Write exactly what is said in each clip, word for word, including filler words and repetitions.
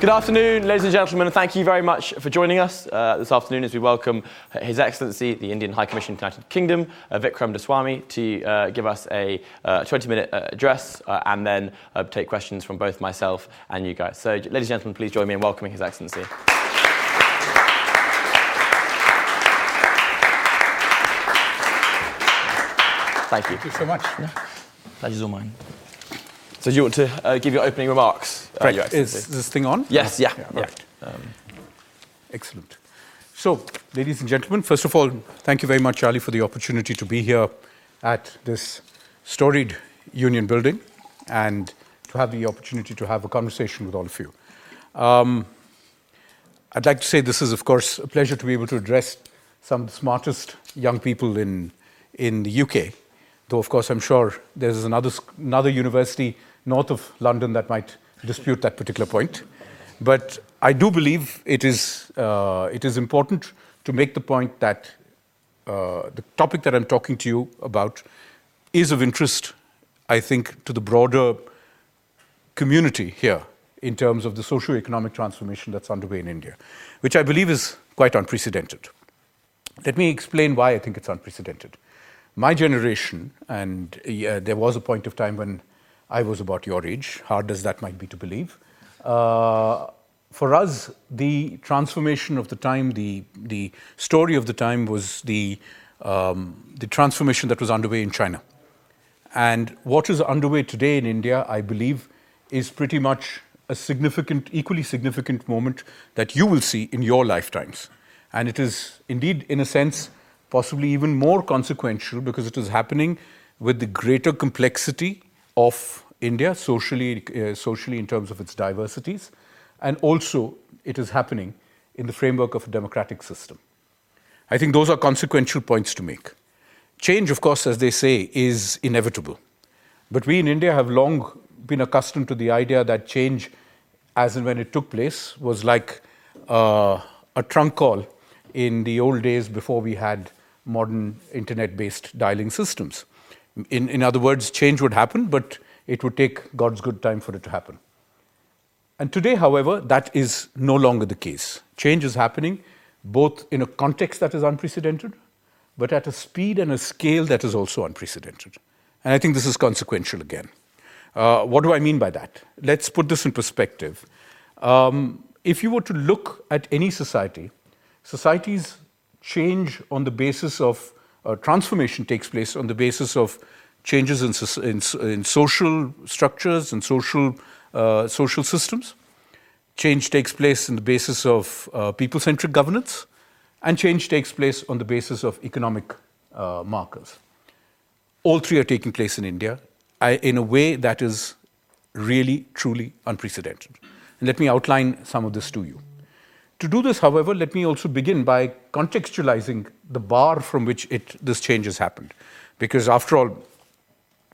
Good afternoon, ladies and gentlemen. Thank you very much for joining us uh, this afternoon as we welcome His Excellency, the Indian High Commissioner of the United Kingdom, uh, Vikram Doraiswami, to uh, give us a twenty-minute uh, uh, address uh, and then uh, take questions from both myself and you guys. So, ladies and gentlemen, please join me in welcoming His Excellency. Thank you. Thank you so much. That is all mine. So do you want to uh, give your opening remarks? Uh, right. Your Is this thing on? Yes, yeah. yeah, yeah. Right. Um. Excellent. So, ladies and gentlemen, first of all, thank you very much, Charlie, for the opportunity to be here at this storied union building and to have the opportunity to have a conversation with all of you. Um, I'd like to say this is, of course, a pleasure to be able to address some of the smartest young people in, in the U K, though, of course, I'm sure there's another, another university north of London that might dispute that particular point. But I do believe it is, uh, it is important to make the point that uh, the topic that I'm talking to you about is of interest, I think, to the broader community here in terms of the socio-economic transformation that's underway in India, which I believe is quite unprecedented. Let me explain why I think it's unprecedented. My generation, and uh, there was a point of time when I was about your age, hard as that might be to believe. Uh, for us, the transformation of the time, the the story of the time was the um, the transformation that was underway in China. And what is underway today in India, I believe, is pretty much a significant, equally significant moment that you will see in your lifetimes. And it is indeed, in a sense, possibly even more consequential because it is happening with the greater complexity of India socially, uh, socially in terms of its diversities, and also it is happening in the framework of a democratic system. I think those are consequential points to make. Change, of course, as they say, is inevitable. But we in India have long been accustomed to the idea that change, as and when it took place, was like uh, a trunk call in the old days before we had modern internet-based dialing systems. In, in other words, change would happen, but it would take God's good time for it to happen. And today, however, that is no longer the case. Change is happening both in a context that is unprecedented, but at a speed and a scale that is also unprecedented. And I think this is consequential again. Uh, what do I mean by that? Let's put this in perspective. Um, if you were to look at any society, societies change on the basis of, uh, transformation takes place on the basis of changes in, in, in social structures and social, uh, social systems. Change takes place on the basis of uh, people-centric governance, and change takes place on the basis of economic uh, markers. All three are taking place in India I, in a way that is really, truly unprecedented. And let me outline some of this to you. To do this, however, let me also begin by contextualizing the bar from which it, this change has happened. Because after all,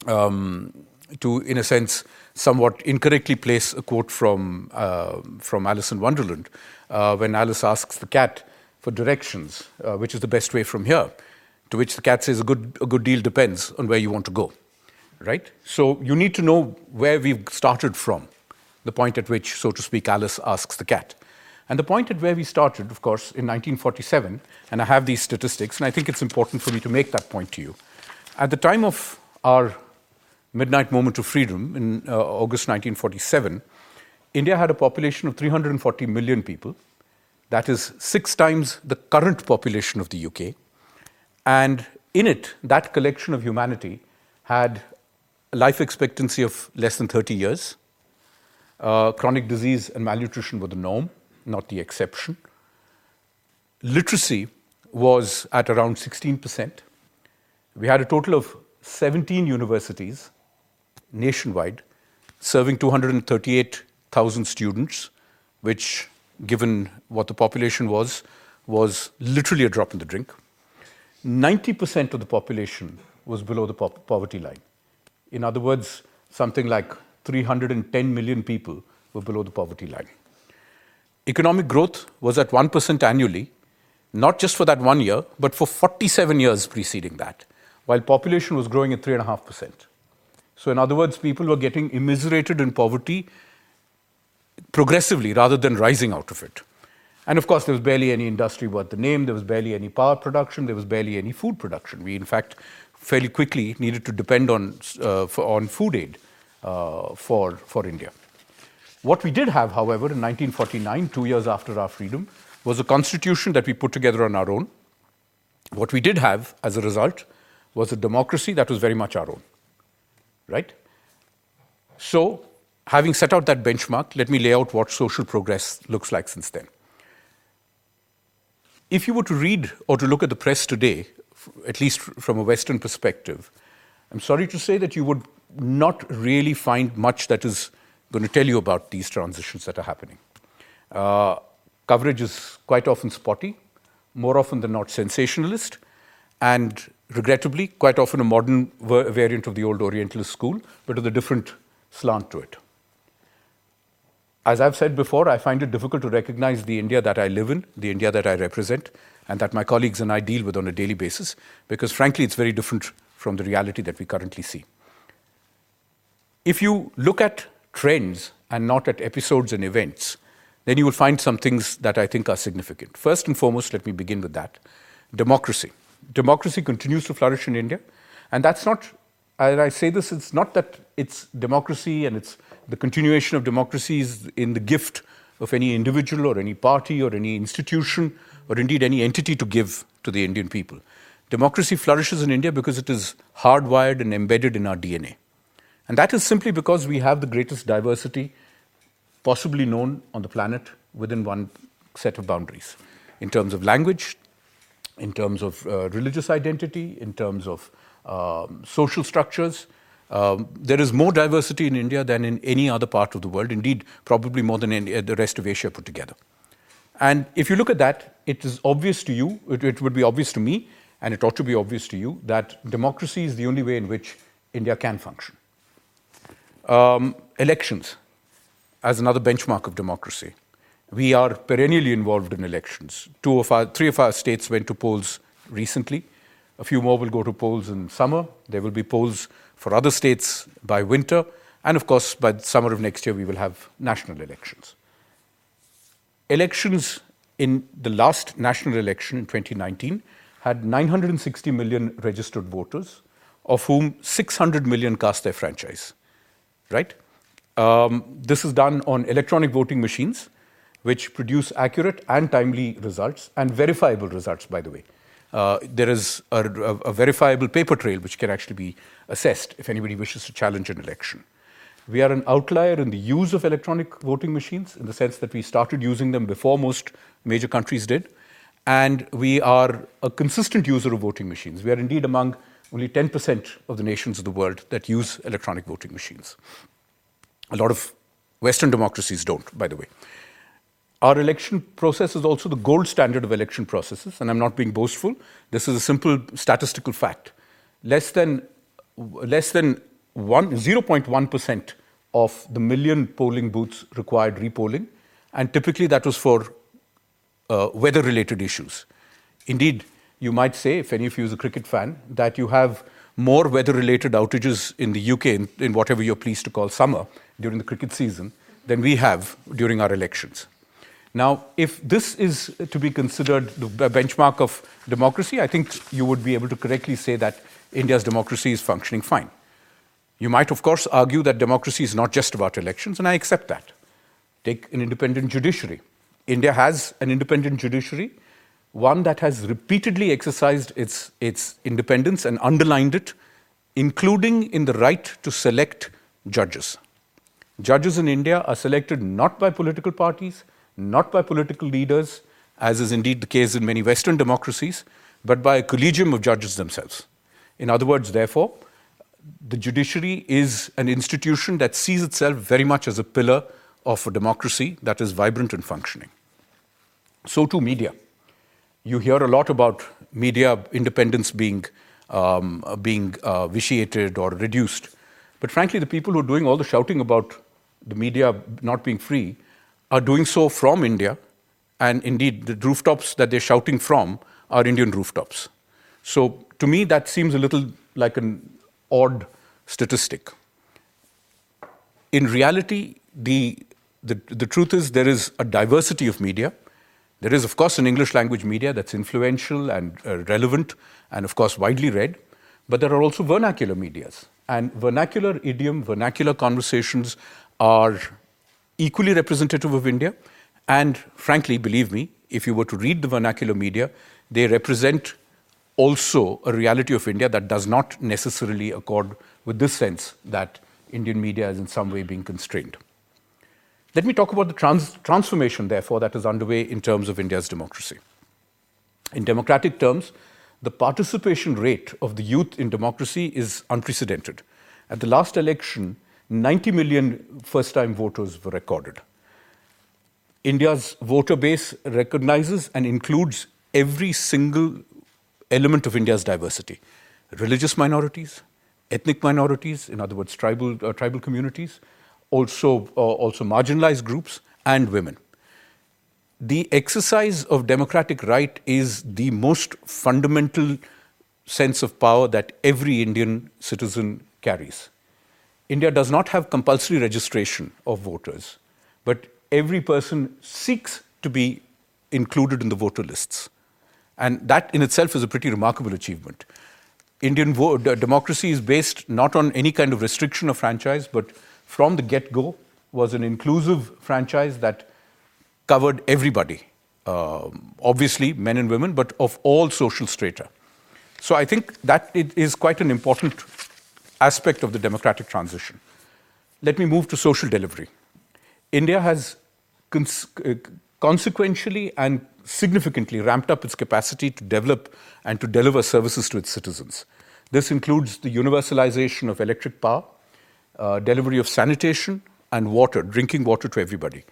um, to, in a sense, somewhat incorrectly place a quote from, uh, from Alice in Wonderland, uh, when Alice asks the cat for directions, uh, which is the best way from here, to which the cat says a good, a good deal depends on where you want to go, right? So you need to know where we've started from, the point at which, so to speak, Alice asks the cat. And the point at where we started, of course, in nineteen forty-seven, and I have these statistics, and I think it's important for me to make that point to you. At the time of our midnight moment of freedom in uh, August nineteen forty-seven, India had a population of three hundred forty million people. That is six times the current population of the U K. And in it, that collection of humanity had a life expectancy of less than thirty years. Uh, chronic disease and malnutrition were the norm, not the exception. Literacy was at around sixteen percent. We had a total of seventeen universities nationwide, serving two hundred thirty-eight thousand students, which, given what the population was, was literally a drop in the drink. ninety percent of the population was below the po- poverty line. In other words, something like three hundred ten million people were below the poverty line. Economic growth was at one percent annually, not just for that one year, but for forty-seven years preceding that, while population was growing at three point five percent. So in other words, people were getting immiserated in poverty progressively rather than rising out of it. And of course, there was barely any industry worth the name. There was barely any power production. There was barely any food production. We, in fact, fairly quickly needed to depend on uh, for, on food aid uh, for, for India. What we did have, however, in nineteen forty-nine, two years after our freedom, was a constitution that we put together on our own. What we did have, as a result, was a democracy that was very much our own, right? So, having set out that benchmark, let me lay out what social progress looks like since then. If you were to read or to look at the press today, at least from a Western perspective, I'm sorry to say that you would not really find much that is going to tell you about these transitions that are happening. Uh, coverage is quite often spotty, more often than not sensationalist, and regrettably, quite often a modern ver- variant of the old Orientalist school, but with a different slant to it. As I've said before, I find it difficult to recognize the India that I live in, the India that I represent, and that my colleagues and I deal with on a daily basis, because frankly, it's very different from the reality that we currently see. If you look at trends and not at episodes and events, then you will find some things that I think are significant. First and foremost, let me begin with that. Democracy. Democracy continues to flourish in India. And that's not, and I say this, it's not that it's democracy and it's the continuation of democracy is in the gift of any individual or any party or any institution or indeed any entity to give to the Indian people. Democracy flourishes in India because it is hardwired and embedded in our D N A. And that is simply because we have the greatest diversity possibly known on the planet within one set of boundaries, in terms of language, in terms of uh, religious identity, in terms of um, social structures. Um, there is more diversity in India than in any other part of the world, indeed, probably more than in the rest of Asia put together. And if you look at that, it is obvious to you, it, it would be obvious to me, and it ought to be obvious to you, that democracy is the only way in which India can function. Um, elections, as another benchmark of democracy. We are perennially involved in elections. Two of our, three of our states went to polls recently. A few more will go to polls in summer. There will be polls for other states by winter. And of course, by the summer of next year, we will have national elections. Elections in the last national election in twenty nineteen had nine hundred sixty million registered voters, of whom six hundred million cast their franchise. Right? Um, this is done on electronic voting machines, which produce accurate and timely results, and verifiable results, by the way. Uh, there is a, a, a verifiable paper trail which can actually be assessed if anybody wishes to challenge an election. We are an outlier in the use of electronic voting machines, in the sense that we started using them before most major countries did, and we are a consistent user of voting machines. We are indeed among only ten percent of the nations of the world that use electronic voting machines. A lot of Western democracies don't, by the way. Our election process is also the gold standard of election processes, and I'm not being boastful. This is a simple statistical fact. Less than less than one, zero point one percent of the million polling booths required repolling, and typically that was for uh, weather-related issues. Indeed, you might say, if any of you is a cricket fan, that you have more weather-related outages in the U K, in, in whatever you're pleased to call summer, during the cricket season, than we have during our elections. Now, if this is to be considered the benchmark of democracy, I think you would be able to correctly say that India's democracy is functioning fine. You might, of course, argue that democracy is not just about elections, and I accept that. Take an independent judiciary. India has an independent judiciary, one that has repeatedly exercised its, its independence and underlined it, including in the right to select judges. Judges in India are selected not by political parties, not by political leaders, as is indeed the case in many Western democracies, but by a collegium of judges themselves. In other words, therefore, the judiciary is an institution that sees itself very much as a pillar of a democracy that is vibrant and functioning. So too media. You hear a lot about media independence being, um, being uh, vitiated or reduced. But frankly, the people who are doing all the shouting about the media not being free are doing so from India, and indeed the rooftops that they're shouting from are Indian rooftops. So to me, that seems a little like an odd statistic. In reality, the the, the truth is there is a diversity of media. There is, of course, an English language media that's influential and uh, relevant and, of course, widely read. But there are also vernacular medias. And vernacular idiom, vernacular conversations are equally representative of India. And frankly, believe me, if you were to read the vernacular media, they represent also a reality of India that does not necessarily accord with this sense that Indian media is in some way being constrained. Let me talk about the trans- transformation, therefore, that is underway in terms of India's democracy. In democratic terms, the participation rate of the youth in democracy is unprecedented. At the last election, ninety million first-time voters were recorded. India's voter base recognizes and includes every single element of India's diversity. Religious minorities, ethnic minorities, in other words, tribal, uh, tribal communities, also, uh, also marginalized groups, and women. The exercise of democratic right is the most fundamental sense of power that every Indian citizen carries. India does not have compulsory registration of voters, but every person seeks to be included in the voter lists. And that in itself is a pretty remarkable achievement. Indian vo- democracy is based not on any kind of restriction of franchise, but from the get-go was an inclusive franchise that covered everybody, um, obviously men and women, but of all social strata. So I think that it is quite an important aspect of the democratic transition. Let me move to social delivery. India has cons- uh, consequentially and significantly ramped up its capacity to develop and to deliver services to its citizens. This includes the universalization of electric power, uh, delivery of sanitation and water, drinking water to everybody.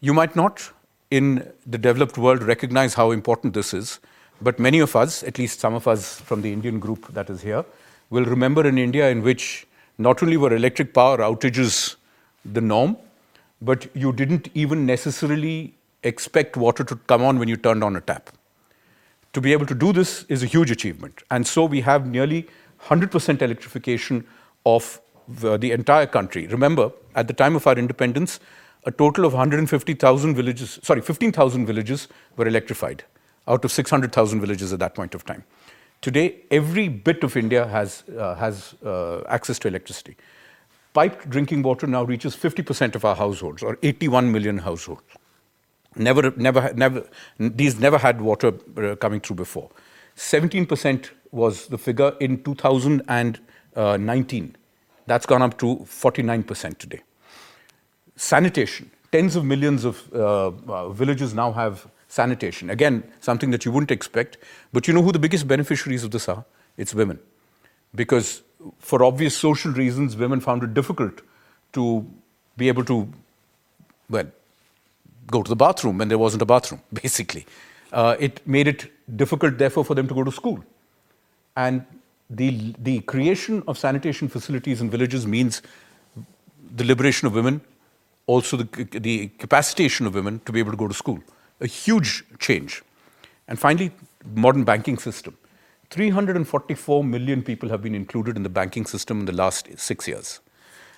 You might not, in the developed world, recognize how important this is, but many of us, at least some of us from the Indian group that is here, will remember an India in which not only were electric power outages the norm, but you didn't even necessarily expect water to come on when you turned on a tap. To be able to do this is a huge achievement. And so we have nearly one hundred percent electrification of the entire country. Remember, at the time of our independence, a total of one hundred fifty thousand villages, sorry, fifteen thousand villages were electrified out of six hundred thousand villages at that point of time. Today, every bit of India has, uh, has uh, access to electricity. Piped drinking water now reaches fifty percent of our households, or eighty-one million households. Never, never, never, these never had water coming through before. seventeen percent was the figure in two thousand nineteen. That's gone up to forty-nine percent today. Sanitation. Tens of millions of uh, uh, villages now have sanitation. Again, something that you wouldn't expect. But you know who the biggest beneficiaries of this are? It's women. Because for obvious social reasons, women found it difficult to be able to, well, go to the bathroom when there wasn't a bathroom, basically. Uh, it made it difficult, therefore, for them to go to school. And the, the creation of sanitation facilities in villages means the liberation of women, also the, the capacitation of women to be able to go to school. A huge change. And finally, modern banking system. three hundred forty-four million people have been included in the banking system in the last six years.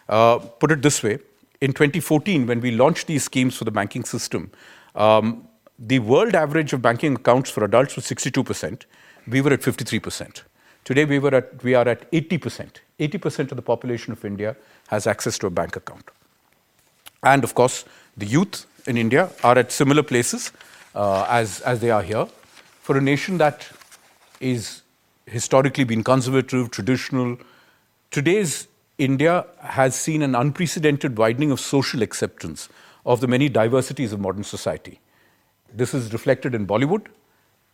Uh, put it this way, in twenty fourteen, when we launched these schemes for the banking system, um, the world average of banking accounts for adults was sixty-two percent. We were at fifty-three percent. Today, we were at, we are at eighty percent. eighty percent of the population of India has access to a bank account. And of course, the youth in India are at similar places uh, as, as they are here. For a nation that is historically been conservative, traditional, today's India has seen an unprecedented widening of social acceptance of the many diversities of modern society. This is reflected in Bollywood,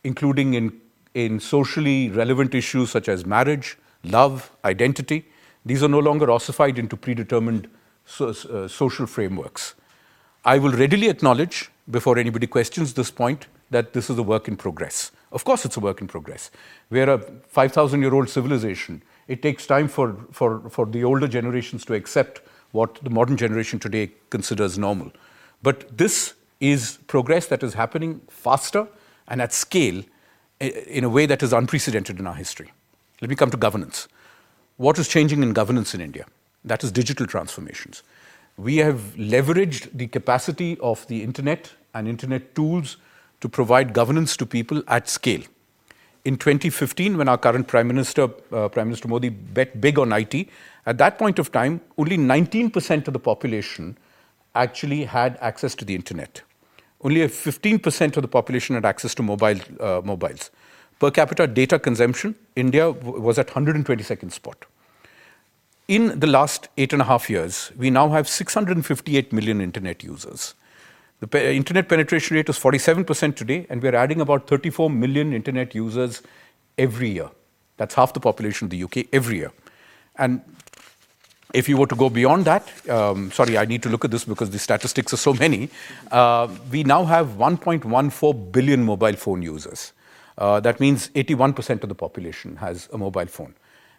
including in, in socially relevant issues such as marriage, love, identity. These are no longer ossified into predetermined So, uh, social frameworks. I will readily acknowledge, before anybody questions this point, that this is a work in progress. Of course it's a work in progress. We're a five thousand year old civilization. It takes time for, for, for the older generations to accept what the modern generation today considers normal. But this is progress that is happening faster and at scale in a way that is unprecedented in our history. Let me come to governance. What is changing in governance in India? That is digital transformations. we have leveraged the capacity of the internet and internet tools to provide governance to people at scale. In twenty fifteen, when our current Prime Minister, uh, Prime Minister Modi, bet big on I T, at that point of time, only nineteen percent of the population actually had access to the internet. Only fifteen percent of the population had access to mobile uh, mobiles. Per capita data consumption, India w- was at one hundred twenty-second spot. In the last eight and a half years, we now have six hundred fifty-eight million internet users. The pe- internet penetration rate is forty-seven percent today, and we're adding about thirty-four million internet users every year. That's half the population of the U K every year. And if you were to go beyond that, um, sorry, I need to look at this because the statistics are so many. Uh, we now have one point one four billion mobile phone users. Uh, that means eighty-one percent of the population has a mobile phone.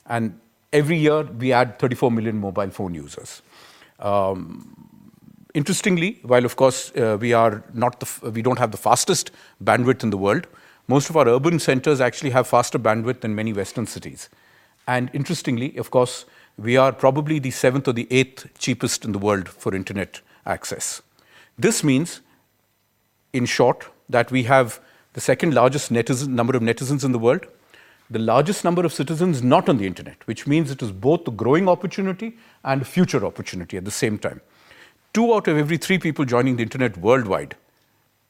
And every year, we add thirty-four million mobile phone users. Um, Interestingly, while of course uh, we are not the f- we don't have the fastest bandwidth in the world, most of our urban centers actually have faster bandwidth than many Western cities. And interestingly, of course, we are probably the seventh or the eighth cheapest in the world for internet access. This means, in short, that we have the second largest netizen, number of netizens in the world, the largest number of citizens not on the internet, which means it is both a growing opportunity and a future opportunity at the same time. Two out of every three people joining the internet worldwide,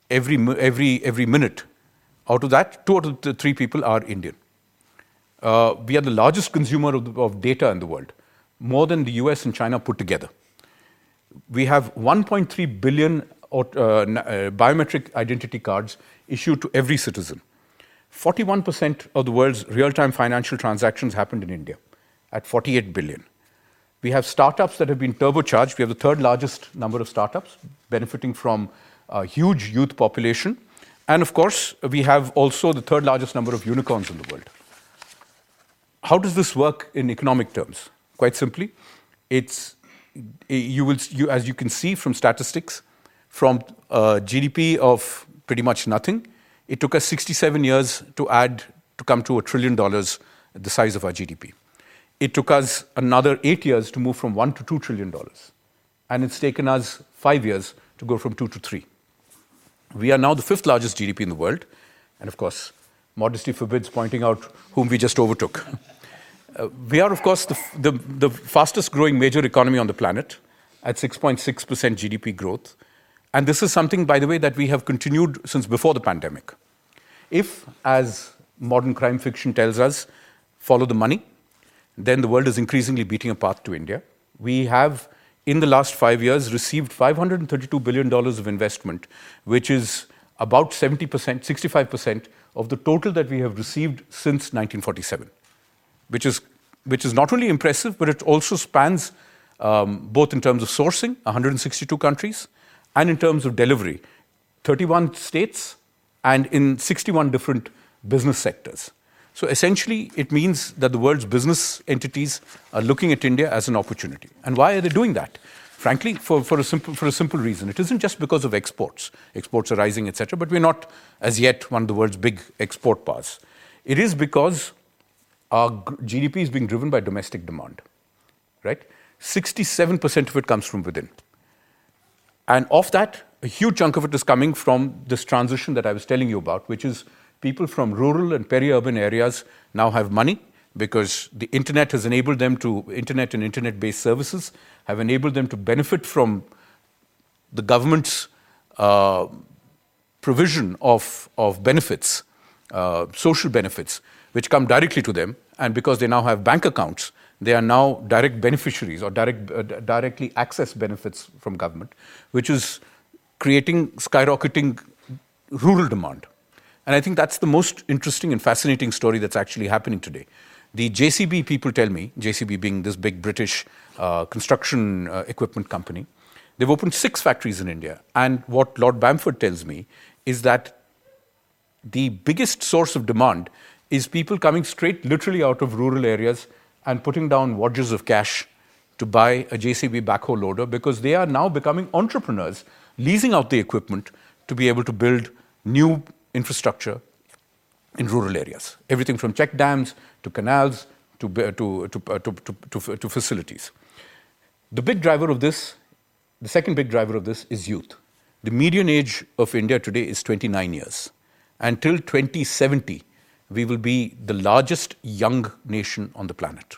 every every every minute, out of that, two out of the three people are Indian. Uh, we are the largest consumer of, the, of data in the world, more than the U S and China put together. We have one point three billion uh, biometric identity cards issued to every citizen. forty-one percent of the world's real-time financial transactions happened in India, at forty-eight billion. We have startups that have been turbocharged. We have the third largest number of startups benefiting from a huge youth population. And of course, we have also the third largest number of unicorns in the world. How does this work in economic terms? Quite simply, it's you will you, as you can see from statistics, from a G D P of pretty much nothing, it took us sixty-seven years to add to come to a trillion dollars, the size of our G D P. It took us another eight years to move from one to two trillion dollars. And it's taken us five years to go from two to three. We are now the fifth largest G D P in the world. And of course, modesty forbids pointing out whom we just overtook. uh, we are, of course, the, the, the fastest growing major economy on the planet at six point six percent G D P growth. And this is something, by the way, that we have continued since before the pandemic. If, as modern crime fiction tells us, follow the money, then the world is increasingly beating a path to India. We have, in the last five years, received five hundred thirty-two billion dollars of investment, which is about seventy percent, sixty-five percent of the total that we have received since nineteen forty-seven, which is which is not only impressive, but it also spans um, both in terms of sourcing, one hundred sixty-two countries, and in terms of delivery, thirty-one states, and in sixty-one different business sectors. So essentially, it means that the world's business entities are looking at India as an opportunity. And why are they doing that? Frankly, for, for, a, simple, for a simple reason. It isn't just because of exports. Exports are rising, et cetera, but we're not, as yet, one of the world's big export powers. It is because our G D P is being driven by domestic demand, right? sixty-seven percent of it comes from within. And of that, a huge chunk of it is coming from this transition that I was telling you about, which is people from rural and peri-urban areas now have money because the internet has enabled them to, internet and internet-based services have enabled them to benefit from the government's uh, provision of, of benefits, uh, social benefits, which come directly to them. And because they now have bank accounts, they are now direct beneficiaries or direct uh, directly access benefits from government, which is creating skyrocketing rural demand. And I think that's the most interesting and fascinating story that's actually happening today. The J C B people tell me, J C B being this big British uh, construction uh, equipment company, they've opened six factories in India. And what Lord Bamford tells me is that the biggest source of demand is people coming straight literally out of rural areas and putting down wadges of cash to buy a J C B backhoe loader because they are now becoming entrepreneurs, leasing out the equipment to be able to build new infrastructure in rural areas, everything from check dams to canals to to to, to, to, to, to facilities. The big driver of this The second big driver of this is youth. The median age of India today is twenty-nine years. Until twenty seventy, we will be the largest young nation on the planet.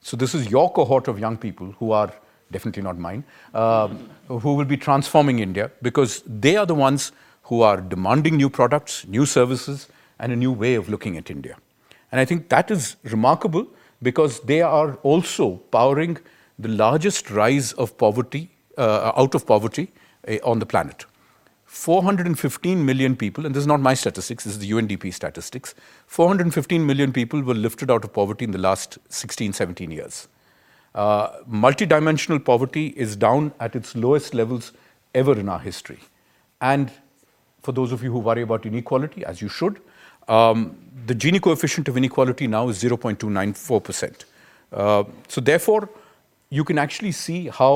So this is your cohort of young people, who are definitely not mine, um, who will be transforming India, because they are the ones who are demanding new products, new services, and a new way of looking at India. And I think that is remarkable, because they are also powering the largest rise of poverty, uh, out of poverty uh, on the planet. four hundred fifteen million people, and this is not my statistics, this is the U N D P statistics, four hundred fifteen million people were lifted out of poverty in the last sixteen, seventeen years. Uh, multidimensional poverty is down at its lowest levels ever in our history. And for those of you who worry about inequality, as you should, um, the Gini coefficient of inequality now is zero point two nine four percent. Uh, so therefore, you can actually see how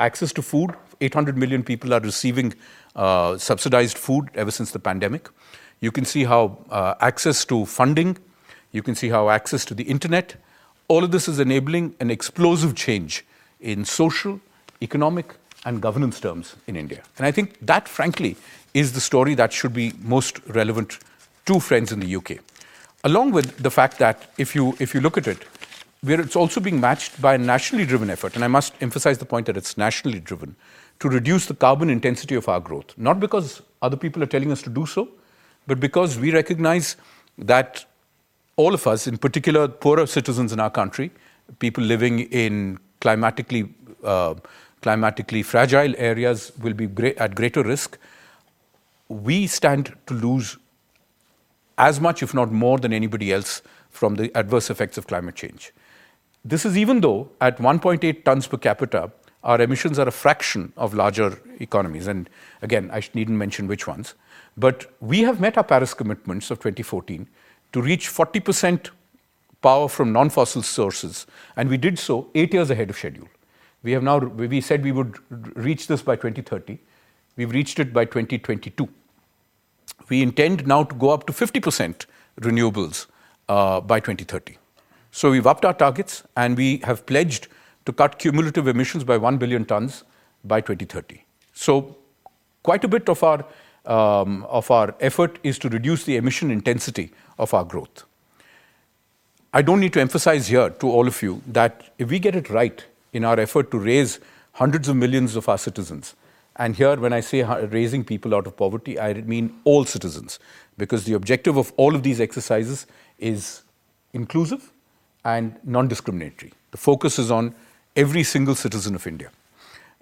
access to food, eight hundred million people are receiving uh, subsidized food ever since the pandemic. You can see how uh, access to funding, you can see how access to the internet, all of this is enabling an explosive change in social, economic, and governance terms in India. And I think that, frankly, is the story that should be most relevant to friends in the U K. Along with the fact that, if you, if you look at it, where it's also being matched by a nationally driven effort, and I must emphasize the point that it's nationally driven, to reduce the carbon intensity of our growth. Not because other people are telling us to do so, but because we recognize that all of us, in particular poorer citizens in our country, people living in climatically, uh, climatically fragile areas will be great, at greater risk. We stand to lose as much, if not more, than anybody else from the adverse effects of climate change. This is even though at one point eight tons per capita, our emissions are a fraction of larger economies. And again, I needn't mention which ones. But we have met our Paris commitments of twenty fourteen to reach forty percent power from non-fossil sources. And we did so eight years ahead of schedule. We have now, we said we would reach this by twenty thirty. We've reached it by twenty twenty-two. We intend now to go up to fifty percent renewables uh, by twenty thirty. So we've upped our targets, and we have pledged to cut cumulative emissions by one billion tons by twenty thirty. So quite a bit of our, um, of our effort is to reduce the emission intensity of our growth. I don't need to emphasize here to all of you that if we get it right in our effort to raise hundreds of millions of our citizens, and here when I say raising people out of poverty, I mean all citizens, because the objective of all of these exercises is inclusive and non-discriminatory. The focus is on every single citizen of India.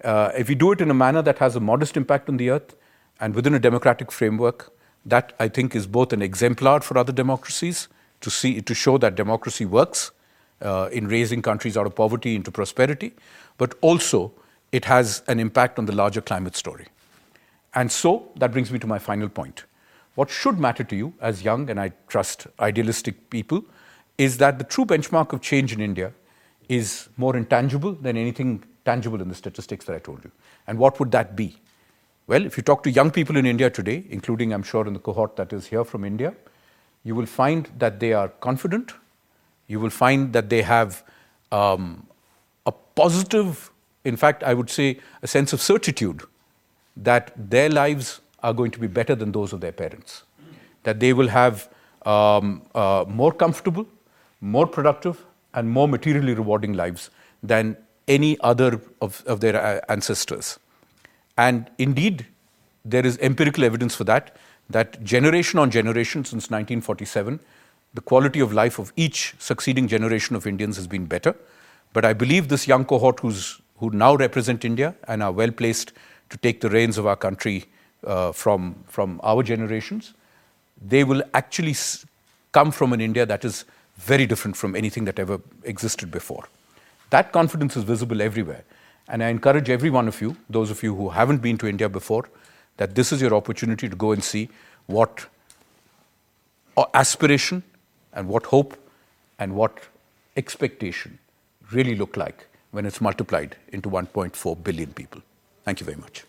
Uh, if we do it in a manner that has a modest impact on the earth and within a democratic framework, that I think is both an exemplar for other democracies to see, to show that democracy works uh, in raising countries out of poverty into prosperity, but also it has an impact on the larger climate story. And so that brings me to my final point. What should matter to you as young and, I trust, idealistic people is that the true benchmark of change in India is more intangible than anything tangible in the statistics that I told you. And what would that be? Well, if you talk to young people in India today, including, I'm sure, in the cohort that is here from India, you will find that they are confident. You will find that they have um, a positive, in fact, I would say, a sense of certitude that their lives are going to be better than those of their parents, that they will have um, uh, more comfortable, more productive, and more materially rewarding lives than any other of, of their ancestors. And indeed, there is empirical evidence for that, that generation on generation since nineteen forty-seven, the quality of life of each succeeding generation of Indians has been better. But I believe this young cohort who's, who now represent India and are well placed to take the reins of our country uh, from, from our generations, they will actually come from an India that is very different from anything that ever existed before. That confidence is visible everywhere. And I encourage every one of you, those of you who haven't been to India before, that this is your opportunity to go and see what aspiration and what hope and what expectation really look like when it's multiplied into one point four billion people. Thank you very much.